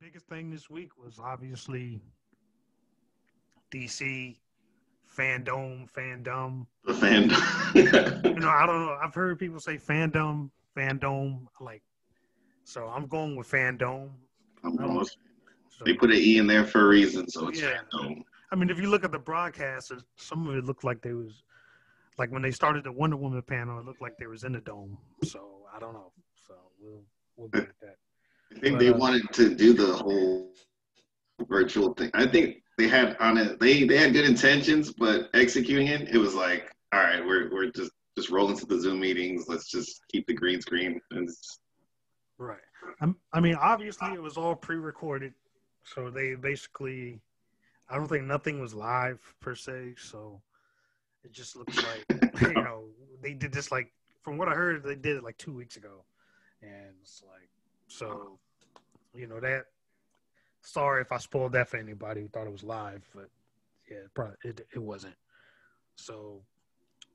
Biggest thing this week was obviously DC FanDome. The FanDome. You know, I don't know. I've heard people say FanDome. Like, so I'm going with FanDome. They put an E in there for a reason, so it's FanDome. I mean, if you look at the broadcast, some of it looked like they was, like when they started the Wonder Woman panel, it looked like they was in the dome. So I don't know. So we'll get that. I think they wanted to do the whole virtual thing. I think they had on it. They had good intentions, but executing it was like, all right, we're just rolling to the Zoom meetings. Let's just keep the green screen. And right. I mean, obviously, it was all pre-recorded, so they basically, I don't think nothing was live per se. So it just looks like you know they did this like, from what I heard, they did it like 2 weeks ago, and it's like. So, you know, that, sorry if I spoiled that for anybody who thought it was live, but yeah, it wasn't. So,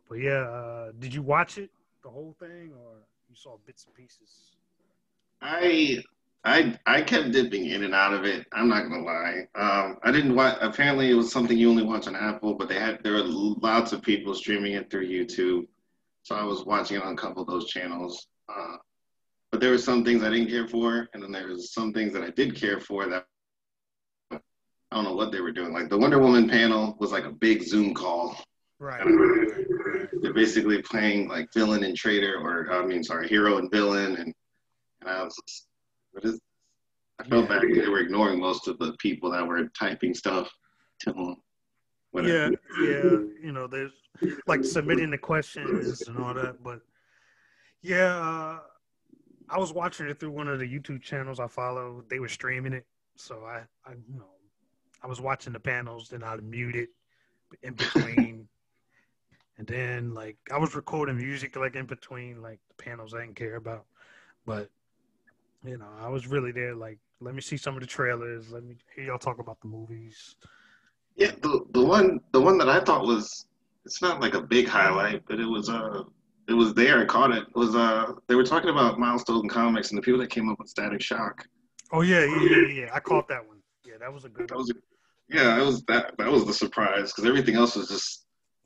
but yeah, did you watch it, the whole thing, or you saw bits and pieces? I kept dipping in and out of it. I'm not going to lie. I didn't watch, apparently it was something you only watch on Apple, but there were lots of people streaming it through YouTube. So I was watching it on a couple of those channels. But there were some things I didn't care for, and then there was some things that I did care for that I don't know what they were doing. Like the Wonder Woman panel was like a big Zoom call. Right. They're basically playing like villain and traitor, or hero and villain, and I was just, I felt bad they were ignoring most of the people that were typing stuff to them. Whatever. Yeah, you know, there's like submitting the questions and all that, but yeah. I was watching it through one of the YouTube channels I follow. They were streaming it, so I you know, I was watching the panels, then I'd mute it in between, and then like I was recording music like in between like the panels I didn't care about, but you know I was really there like, let me see some of the trailers, let me hear y'all talk about the movies. Yeah, the one that I thought was, it's not like a big highlight, but it was it was there. I caught it. It was they were talking about Milestone Comics and the people that came up with Static Shock. Oh yeah. I caught that one. Yeah, that was a good. That was the surprise, because everything else was just,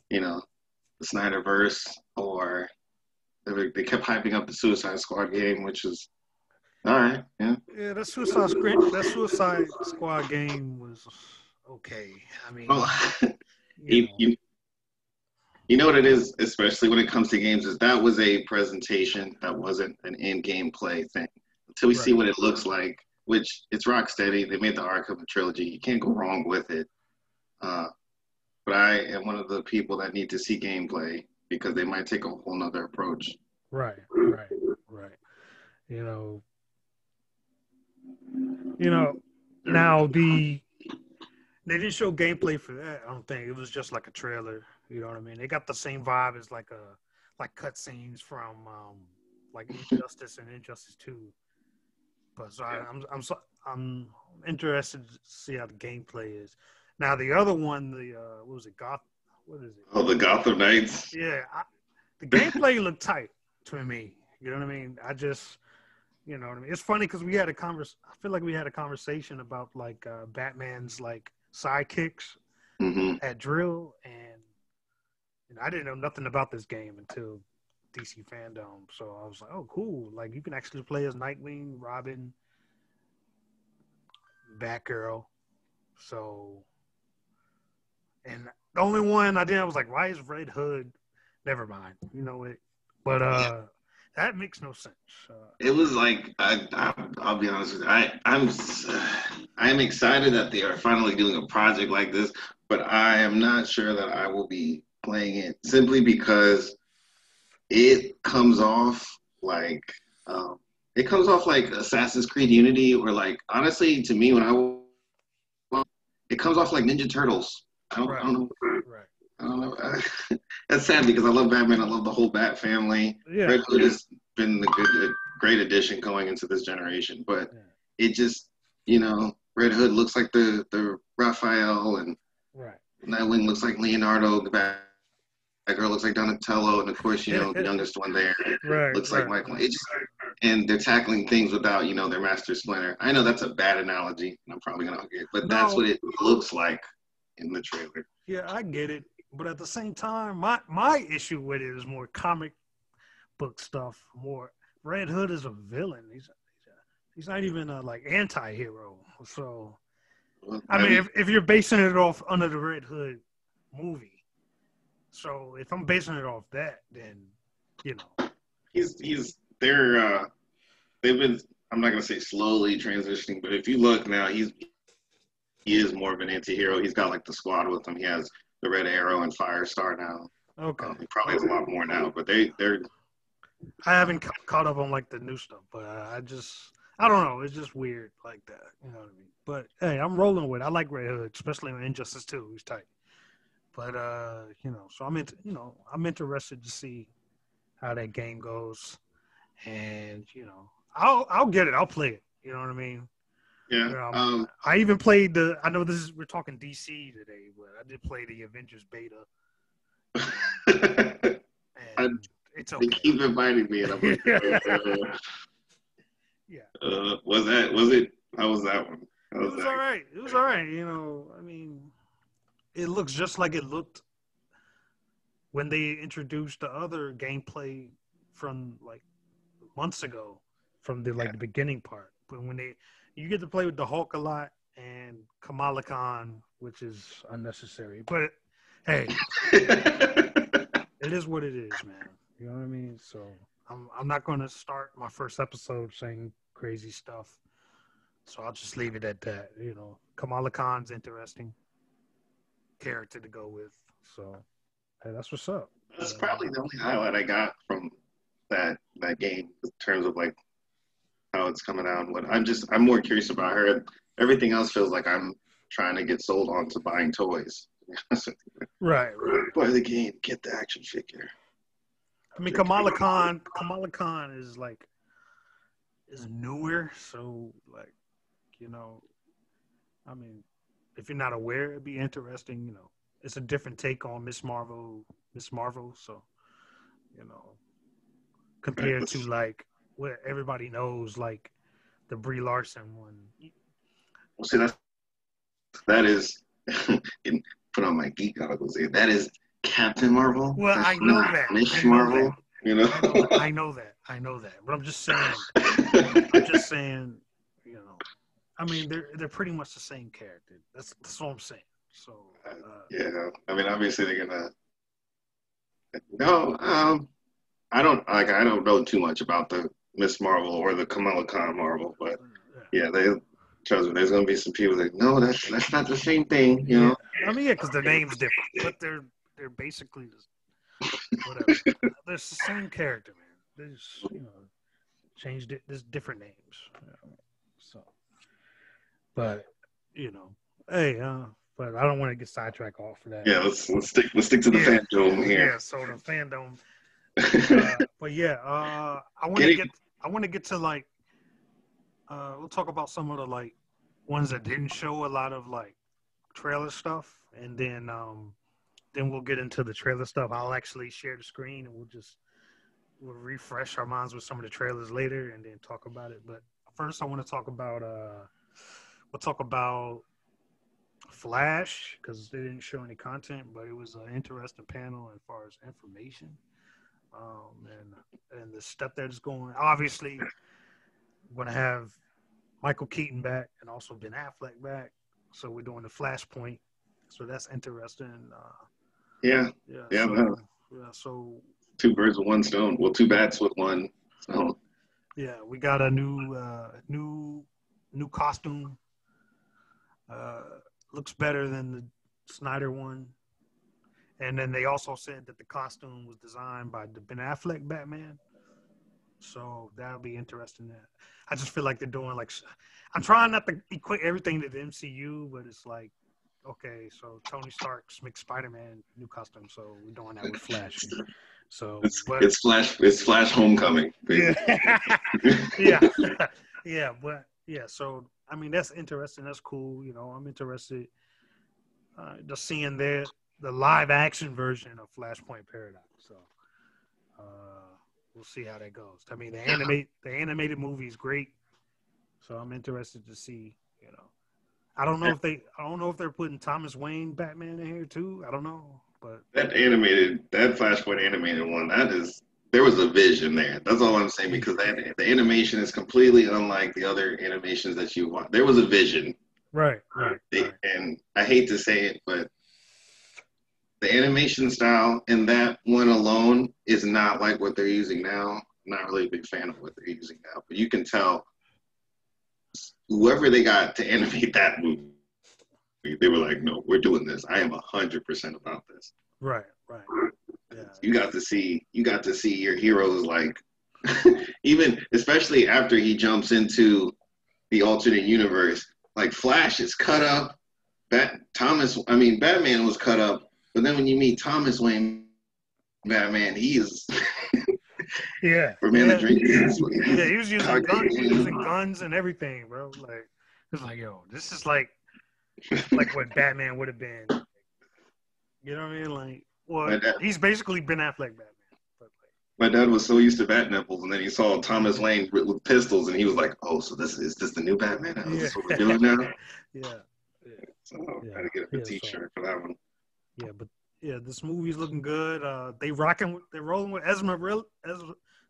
you know, the Snyderverse, or they kept hyping up the Suicide Squad game, which is all right. Yeah. Yeah, that Suicide Squad game was okay. I mean, You know what it is, especially when it comes to games, is that was a presentation that wasn't an in-game play thing. Until we see what it looks like, which it's Rocksteady. They made the Arkham trilogy. You can't go wrong with it. But I am one of the people that need to see gameplay, because they might take a whole nother approach. Right. You know. Now they didn't show gameplay for that, I don't think. It was just like a trailer. You know what I mean? They got the same vibe as like cutscenes from like Injustice and Injustice 2. But so I'm interested to see how the gameplay is. Now the other one, the Gotham Knights. Yeah, the gameplay looked tight to me. You know what I mean? You know what I mean? It's funny because we had I feel like we had a conversation about like Batman's like sidekicks at Drill, and I didn't know nothing about this game until DC FanDome. So I was like, oh, cool. Like, you can actually play as Nightwing, Robin, Batgirl. So, and the only one I did, I was like, why is Red Hood? Never mind. You know it. But that makes no sense. It was like, I'll be honest with you. I'm excited that they are finally doing a project like this, but I am not sure that I will be playing it, simply because it comes off like Assassin's Creed Unity, or like, honestly, to me, it comes off like Ninja Turtles. I don't know. That's sad, because I love Batman. I love the whole Bat family. Yeah. Red Hood has been a great addition going into this generation, but it just, you know, Red Hood looks like the Raphael, and Nightwing looks like Leonardo. That girl looks like Donatello, and of course, you know, the youngest one there looks like Michael. It just, and they're tackling things without, you know, their Master Splinter. I know that's a bad analogy, and I'm probably gonna get, but that's what it looks like in the trailer. Yeah, I get it, but at the same time, my issue with it is more comic book stuff. More Red Hood is a villain. He's not even a like anti-hero. So, well, I mean, if you're basing it off Under the Red Hood movie, so if I'm basing it off that, then you know, they've been, I'm not gonna say slowly transitioning, but if you look now, he is more of an anti-hero. He's got like the squad with him. He has the Red Arrow and Firestar now. Okay, he probably has a lot more now, but they're. I haven't caught up on like the new stuff, but I don't know. It's just weird like that. You know what I mean? But, hey, I'm rolling with it. I like Red Hood, especially on Injustice 2. He's tight. But, you know, so I'm interested to see how that game goes. And, you know, I'll get it. I'll play it. You know what I mean? Yeah. I even played the – I know this is – we're talking DC today, but I did play the Avengers beta. And it's okay. They keep inviting me, and I'm like, yeah. How was that one? It was all right. It was all right. You know, I mean, it looks just like it looked when they introduced the other gameplay from like months ago, from the the beginning part. But when you get to play with the Hulk a lot and Kamala Khan, which is unnecessary. But hey, it is what it is, man. You know what I mean? So I'm not going to start my first episode saying crazy stuff. So I'll just leave it at that. You know, Kamala Khan's interesting character to go with. So, hey, that's what's up. That's probably the only highlight I got from that game in terms of like how it's coming out. And what I'm more curious about her. Everything else feels like I'm trying to get sold on to buying toys. Right. Play the game, get the action figure. I mean, Kamala Khan is like newer, so like, you know, I mean, if you're not aware, it'd be interesting, you know. It's a different take on Ms. Marvel, so, you know, compared to, like, what everybody knows, like, the Brie Larson one. Well, see, that is, put on my geek goggles here, that is Captain Marvel. Well, that's Ms. Marvel, you know. I know that, but I'm just saying, you know, I mean, they're pretty much the same character. That's what I'm saying. So yeah, I mean, obviously they're gonna. No, I don't know too much about the Ms. Marvel or the Kamala Khan Marvel, but yeah, trust me, there's gonna be some people that no, that's not the same thing, you know. I mean, yeah, because their name's different, but they're basically whatever. They're the same character, man. They just, you know, changed it. There's different names. So, but you know, hey, but I don't want to get sidetracked off of that. Yeah, let's stick to the FanDome here. Yeah, so the FanDome. But yeah, I want to get to like. We'll talk about some of the like ones that didn't show a lot of like trailer stuff, and then we'll get into the trailer stuff. I'll actually share the screen, and we'll refresh our minds with some of the trailers later and then talk about it. But first I want to talk about, we'll talk about Flash because they didn't show any content, but it was an interesting panel as far as information. And the stuff that's going, obviously we're going to have Michael Keaton back and also Ben Affleck back. So we're doing the Flashpoint. So that's interesting. So two birds with one stone. Well, two bats with one stone. Yeah, we got a new costume. Looks better than the Snyder one. And then they also said that the costume was designed by the Ben Affleck Batman. So that'll be interesting. I just feel like they're doing like I'm trying not to equate everything to the MCU, but it's like, okay, so Tony Stark's makes Spider-Man new costume, so we're doing that with Flash. So it's Flash Homecoming. So I mean, that's interesting. That's cool. You know, I'm interested just seeing the live action version of Flashpoint Paradox. So we'll see how that goes. I mean, the animated movie is great, so I'm interested to see. You know, I don't know if they're putting Thomas Wayne Batman in here too. I don't know, but that Flashpoint animated one, that is. There was a vision there. That's all I'm saying, because the animation is completely unlike the other animations that you want. There was a vision. Right. And I hate to say it, but the animation style in that one alone is not like what they're using now. I'm not really a big fan of what they're using now, but you can tell whoever they got to animate that movie, they were like, no, we're doing this. I am 100% about this. Right. Yeah. You got to see your heroes, like, especially after he jumps into the alternate universe, like Flash is cut up, Batman was cut up, but then when you meet Thomas Wayne Batman, he is he was using guns and everything, bro. Like, it's like, yo, this is like what Batman would have been. You know what I mean? Like, well, he's basically Ben Affleck Batman. My dad was so used to bat nipples, and then he saw Thomas Lane with pistols, and he was like, "Oh, so is this the new Batman? Is this what we're doing now?" So I gotta get a T-shirt for that one. Yeah, but this movie's looking good. They're rolling with Ezra.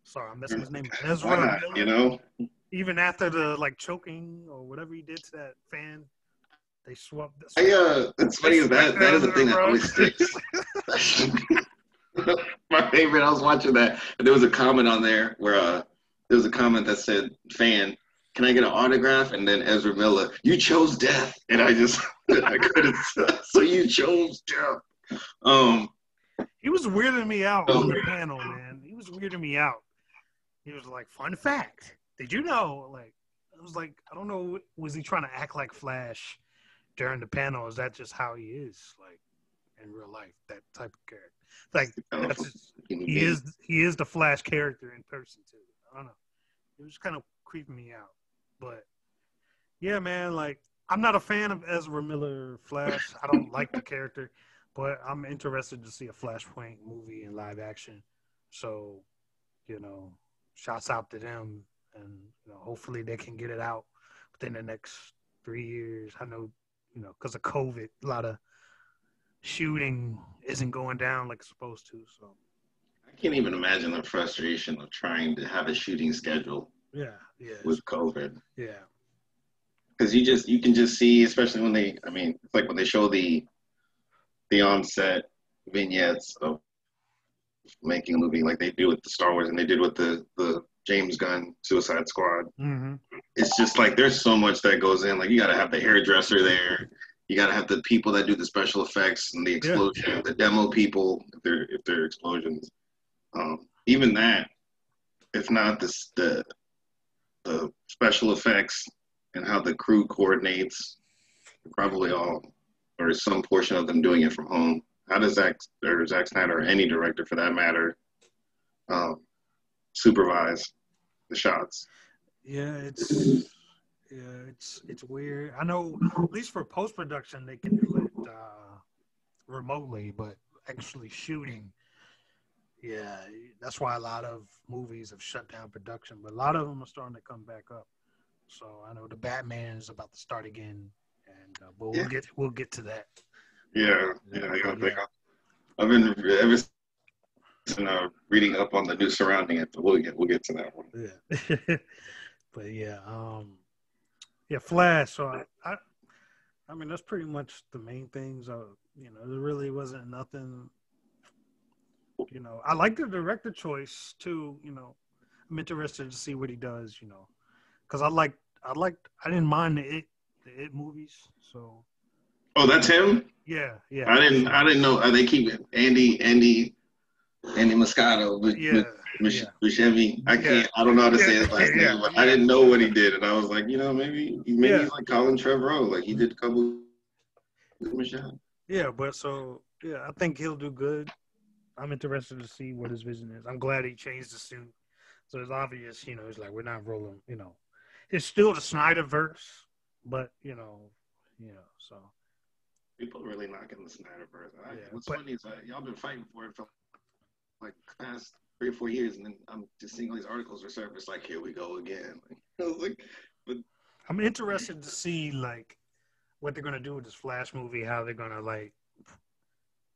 Sorry, I'm messing his name. Ezra, you know. Even after the choking or whatever he did to that fan. They swapped this. It's funny that is the thing that always sticks. My favorite. I was watching that, and there was a comment on there where there was a comment that said, "Fan, can I get an autograph?" And then Ezra Miller, "You chose death," and I just I couldn't. So you chose death. He was weirding me out on the panel, man. He was weirding me out. He was like, "Fun fact, did you know?" Like, I was like, I don't know. Was he trying to act like Flash during the panel? Is that just how he is, like, in real life, that type of character? Like, that's just, he is the Flash character in person too. I don't know. It was kind of creeping me out. But yeah, man, like, I'm not a fan of Ezra Miller Flash. I don't like the character, but I'm interested to see a Flashpoint movie in live action. So, you know, shouts out to them, and you know, hopefully they can get it out within the next 3 years. I know, you know, because of COVID, a lot of shooting isn't going down like it's supposed to. So I can't even imagine the frustration of trying to have a shooting schedule. Yeah. With COVID. Yeah. Because you can just see, especially when they, it's like when they show the on-set vignettes of making a movie, like they do with the Star Wars and they did with the James Gunn Suicide Squad. Mm-hmm. It's just like there's so much that goes in. Like, you got to have the hairdresser there. You got to have the people that do the special effects and the explosion, the demo people, if they're explosions. Even that, if not the special effects and how the crew coordinates, probably all or some portion of them doing it from home. How does Zack Snyder, or any director for that matter, supervise the shots? It's weird. I know at least for post-production they can do it remotely, but actually shooting, that's why a lot of movies have shut down production, but a lot of them are starting to come back up. So I know the Batman is about to start again, and but we'll get to that. I've been ever since reading up on the new surrounding it, but we'll get to that one. Yeah. But Flash. So I mean, that's pretty much the main things. You know, there really wasn't nothing. You know, I like the director choice too. You know, I'm interested to see what he does. You know, because I didn't mind the It movies. So. Oh, that's him. Yeah. I didn't know. They keep Andy Moscato, Buscemi. I don't know how to say his last name, but I didn't know what he did, and I was like, you know, maybe he's like Colin Trevorrow, like he did a couple. I think he'll do good. I'm interested to see what his vision is. I'm glad he changed the suit, so it's obvious. You know, he's like, we're not rolling. You know, it's still the Snyderverse, but you know, so people really knocking the Snyderverse. What's funny is y'all been fighting for it for like past 3 or 4 years, and then I'm just seeing all these articles resurface. Like, here we go again. Like, I was like, but I'm interested to see like what they're gonna do with this Flash movie. How they're gonna like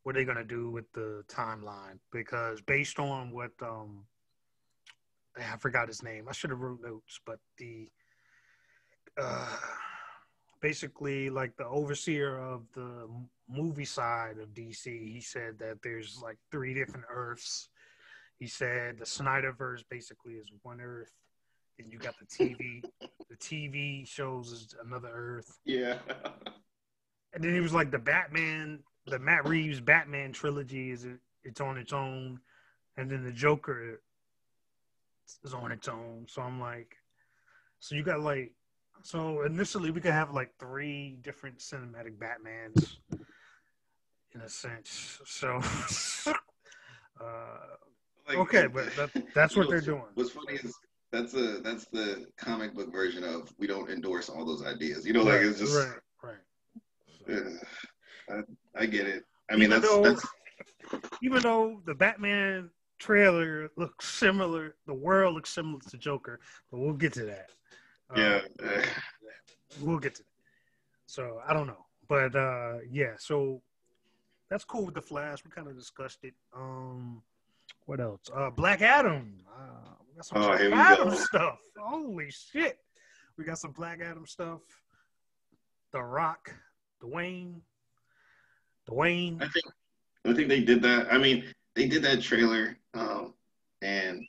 what they're gonna do with the timeline, because based on what I forgot his name. I should have wrote notes, but the basically like the overseer of the movie side of DC, he said that there's like 3 different Earths. He said the Snyderverse basically is one Earth, and you got the TV the TV shows is another Earth. Yeah. And then he was like the Batman, the Matt Reeves Batman trilogy is it's on its own, and then the Joker is on its own. So I'm like, so you got like, so initially we could have like 3 different cinematic Batmans in a sense. So like, okay, but that's what they're doing. What's funny is that's the comic book version of we don't endorse all those ideas. You know, right, like it's just right. Yeah, I get it. I mean, that's even though the Batman trailer looks similar, the world looks similar to Joker, but we'll get to that. Yeah, we'll get to that. So I don't know, but yeah, so that's cool with the Flash. We kind of discussed it. What else? Black Adam. We got some Black Adam stuff. Holy shit, we got some Black Adam stuff. The Rock, Dwayne. I think they did that. I mean, they did that trailer, and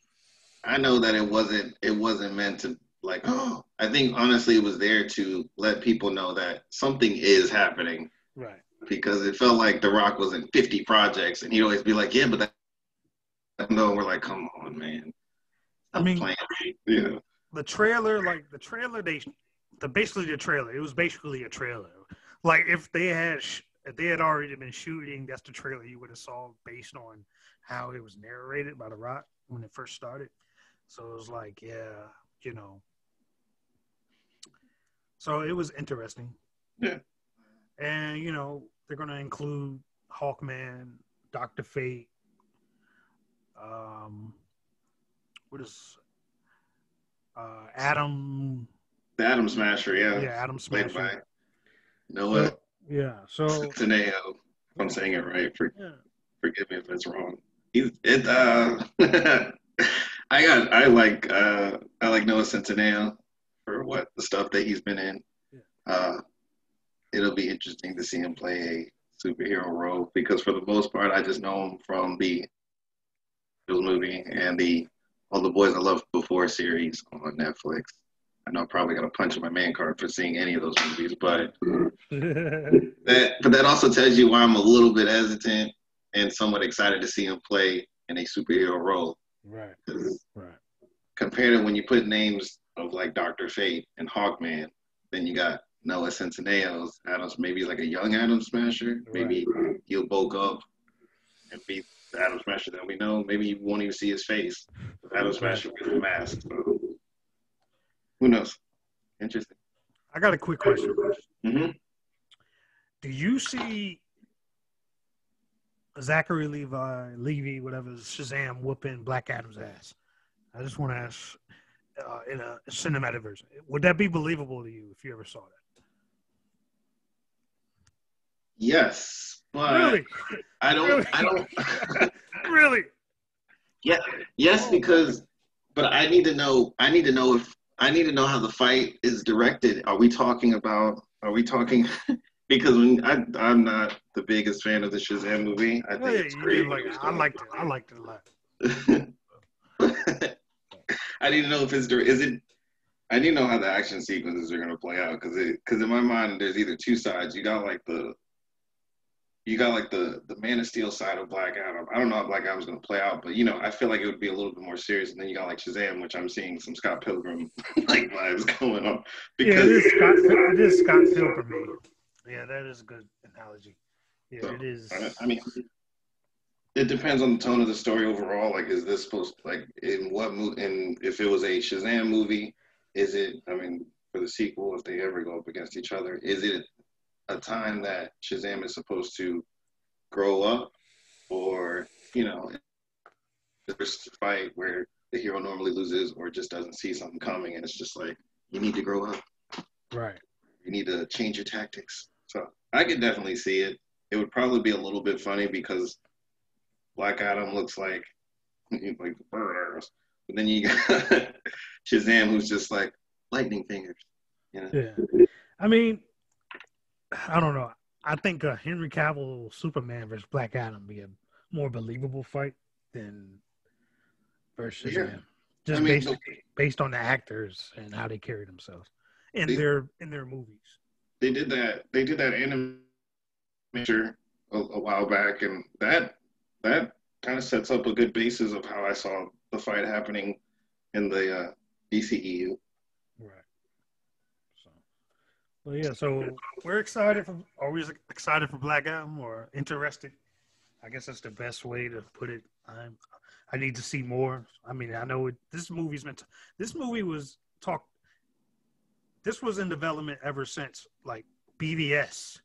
I know that it wasn't meant to like. Oh, I think honestly, it was there to let people know that something is happening. Right. Because it felt like The Rock was in 50 projects, and he'd always be like, "Yeah, but that." No, we're like, come on, man. I mean, yeah. The trailer. It was basically a trailer. Like if they had already been shooting, that's the trailer you would have saw based on how it was narrated by The Rock when it first started. So it was like, yeah, you know. So it was interesting. Yeah. And you know they're gonna include Hawkman, Dr. Fate. What is Adam? The Atom Smasher, yeah. Yeah, Atom Smasher. Played by Noah. Yeah, so Taneo, if I'm saying it right, forgive me if it's wrong. I like Noah Centineo for what the stuff that he's been in. Yeah. It'll be interesting to see him play a superhero role, because for the most part, I just know him from the movie and the All the Boys I Loved Before series on Netflix. I know I'm probably gonna punch my man card for seeing any of those movies, but that also tells you why I'm a little bit hesitant and somewhat excited to see him play in a superhero role. Right. Right. Compared to when you put names of like Dr. Fate and Hawkman, then you got Noah Centineo, Adams, maybe like a young Atom Smasher. Right. Maybe he'll bulk up and be the Atom Smasher that we know. Maybe you won't even see his face. The Atom Smasher with a mask. So who knows? Interesting. I got a quick question. Mm-hmm. Do you see Zachary Levi, whatever, Shazam whooping Black Adam's ass? I just want to ask, in a cinematic version, would that be believable to you if you ever saw that? Yes. But really? I don't really. Yeah. Yes, but I need to know how the fight is directed. Are we talking because I'm not the biggest fan of the Shazam movie. I think it's great. I liked it a lot. I need to know I need to know how the action sequences are going to play out, because in my mind there's either two sides. You got like the Man of Steel side of Black Adam. I don't know how Black Adam's going to play out, but, you know, I feel like it would be a little bit more serious. And then you got like Shazam, which I'm seeing some Scott Pilgrim like vibes going on. Because it is Scott Pilgrim. Yeah, that is a good analogy. Yeah, so, it is. I mean, it depends on the tone of the story overall. Like, is this supposed to, like, in what movie? And if it was a Shazam movie, is it, I mean, for the sequel, if they ever go up against each other, is it a time that Shazam is supposed to grow up, or, you know, first fight where the hero normally loses or just doesn't see something coming, and it's just like, you need to grow up. Right. You need to change your tactics. So I could definitely see it. It would probably be a little bit funny because Black Adam looks like he's like the bird arrows. But then you got Shazam, who's just like lightning fingers. You know? Yeah. I mean, I don't know. I think a Henry Cavill Superman versus Black Adam would be a more believable fight than versus Shazam. Just based on the actors and how they carry themselves in their movies. They did that. They did that animation a while back, and that kind of sets up a good basis of how I saw the fight happening in the DCEU. Right. So, well, yeah. So are we excited for Black Adam, or interested? I guess that's the best way to put it. I need to see more. I mean, I know this movie was talked. This was in development ever since, like, BVS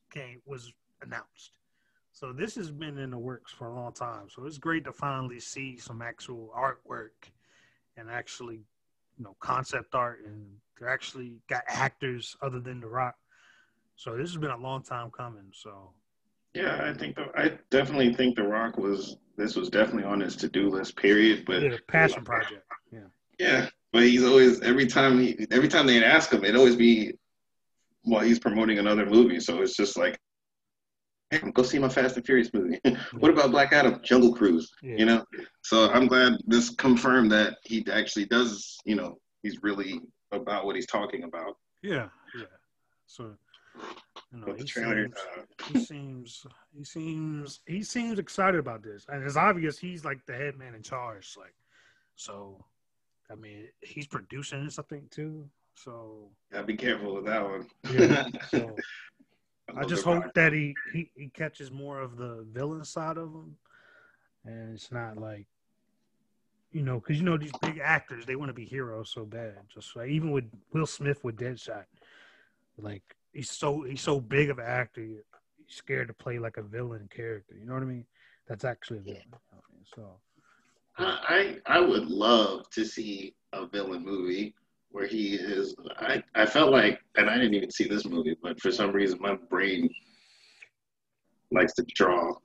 was announced. So this has been in the works for a long time. So it's great to finally see some actual artwork and actually, you know, concept art, and they actually got actors other than The Rock. So this has been a long time coming. So yeah, I definitely think The Rock was definitely on his to-do list, period. But yeah, passion project. Yeah. Yeah. But he's always, every time they'd ask him, it'd always be while he's promoting another movie. So it's just like, hey, go see my Fast and Furious movie. What about Black Adam? Jungle Cruise, you know? So I'm glad this confirmed that he actually does, you know, he's really about what he's talking about. Yeah, yeah. So, you know, he seems excited about this. And it's obvious he's like the head man in charge. Like, so... I mean, he's producing something too, so yeah, be careful with that one. Yeah, so I just hope that he catches more of the villain side of him, and it's not like, you know, because you know these big actors, they want to be heroes so bad. Just like even with Will Smith with Deadshot, like he's so big of an actor, he's scared to play like a villain character. You know what I mean? That's actually a villain. I mean, so. I would love to see a villain movie where he is. I felt like, and I didn't even see this movie, but for some reason my brain likes to draw.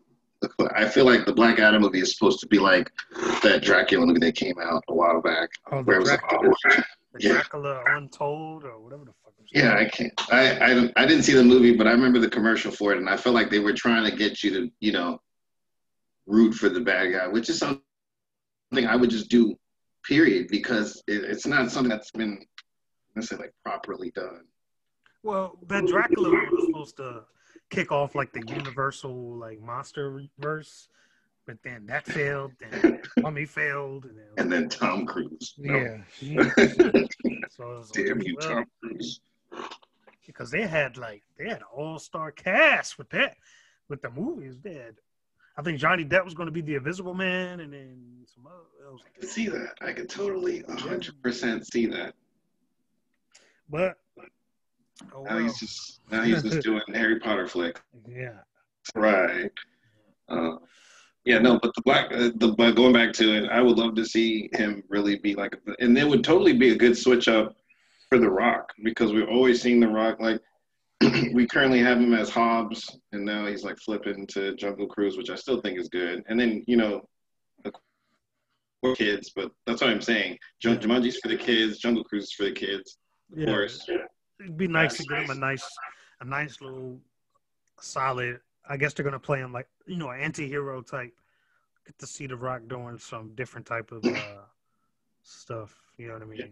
I feel like the Black Adam movie is supposed to be like that Dracula movie that came out a while back. Oh, where Dracula Untold or whatever the fuck. Yeah, I can't. I didn't see the movie, but I remember the commercial for it, and I felt like they were trying to get you to, you know, root for the bad guy, which is something I would just do, period, because it's not something that's been, let's say, like properly done. Well, that Dracula was supposed to kick off like the universal like monster verse, but then that failed, and Mummy failed, and then Tom Cruise. No. Yeah. So it was damn like, you, well, Tom Cruise. Because they had an all-star cast with that, with the movies. They had, I think Johnny Depp was going to be the Invisible Man, and then some other. I could see that. I could totally 100% see that. But now he's just doing Harry Potter flick. Yeah. Right. But going back to it, I would love to see him really be like, and it would totally be a good switch up for The Rock, because we've always seen The Rock like. We currently have him as Hobbs, and now he's like flipping to Jungle Cruise, which I still think is good. And then, you know, we're kids, but that's what I'm saying. Jumanji's for the kids, Jungle Cruise is for the kids, of course. It'd be nice to give him a nice little solid. I guess they're gonna play him like, you know, an anti-hero type. Get to see The Rock doing some different type of stuff. You know what I mean? Yeah.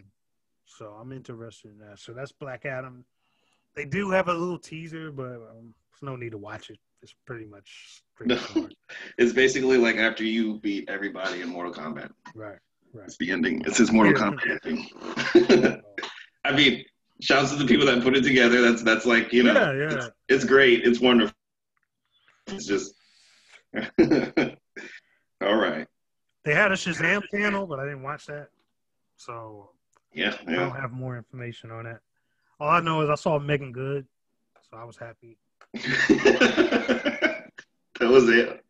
So I'm interested in that. So that's Black Adam. They do have a little teaser, but there's no need to watch it. It's pretty much. It's basically like after you beat everybody in Mortal Kombat. Right. It's the ending. It's his Mortal Kombat ending. I mean, shouts to the people that put it together. That's like, you know, it's great. It's wonderful. It's just, all right. They had a Shazam channel, but I didn't watch that. So I don't have more information on that. All I know is I saw Megan Good, so I was happy. That was it.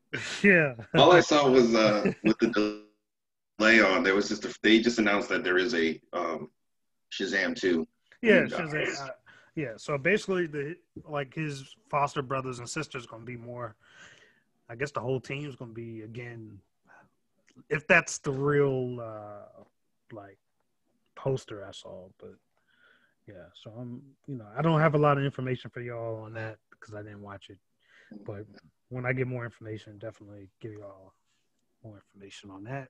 Yeah. All I saw was with the play on. There was just a, they just announced that there is a Shazam 2. Yeah, Shazam. Yeah. So basically, the like his foster brothers and sisters gonna be more. I guess the whole team's gonna be again. If that's the real like poster I saw, but yeah. So I'm, you know, I don't have a lot of information for y'all on that because I didn't watch it. But when I get more information, definitely give y'all more information on that.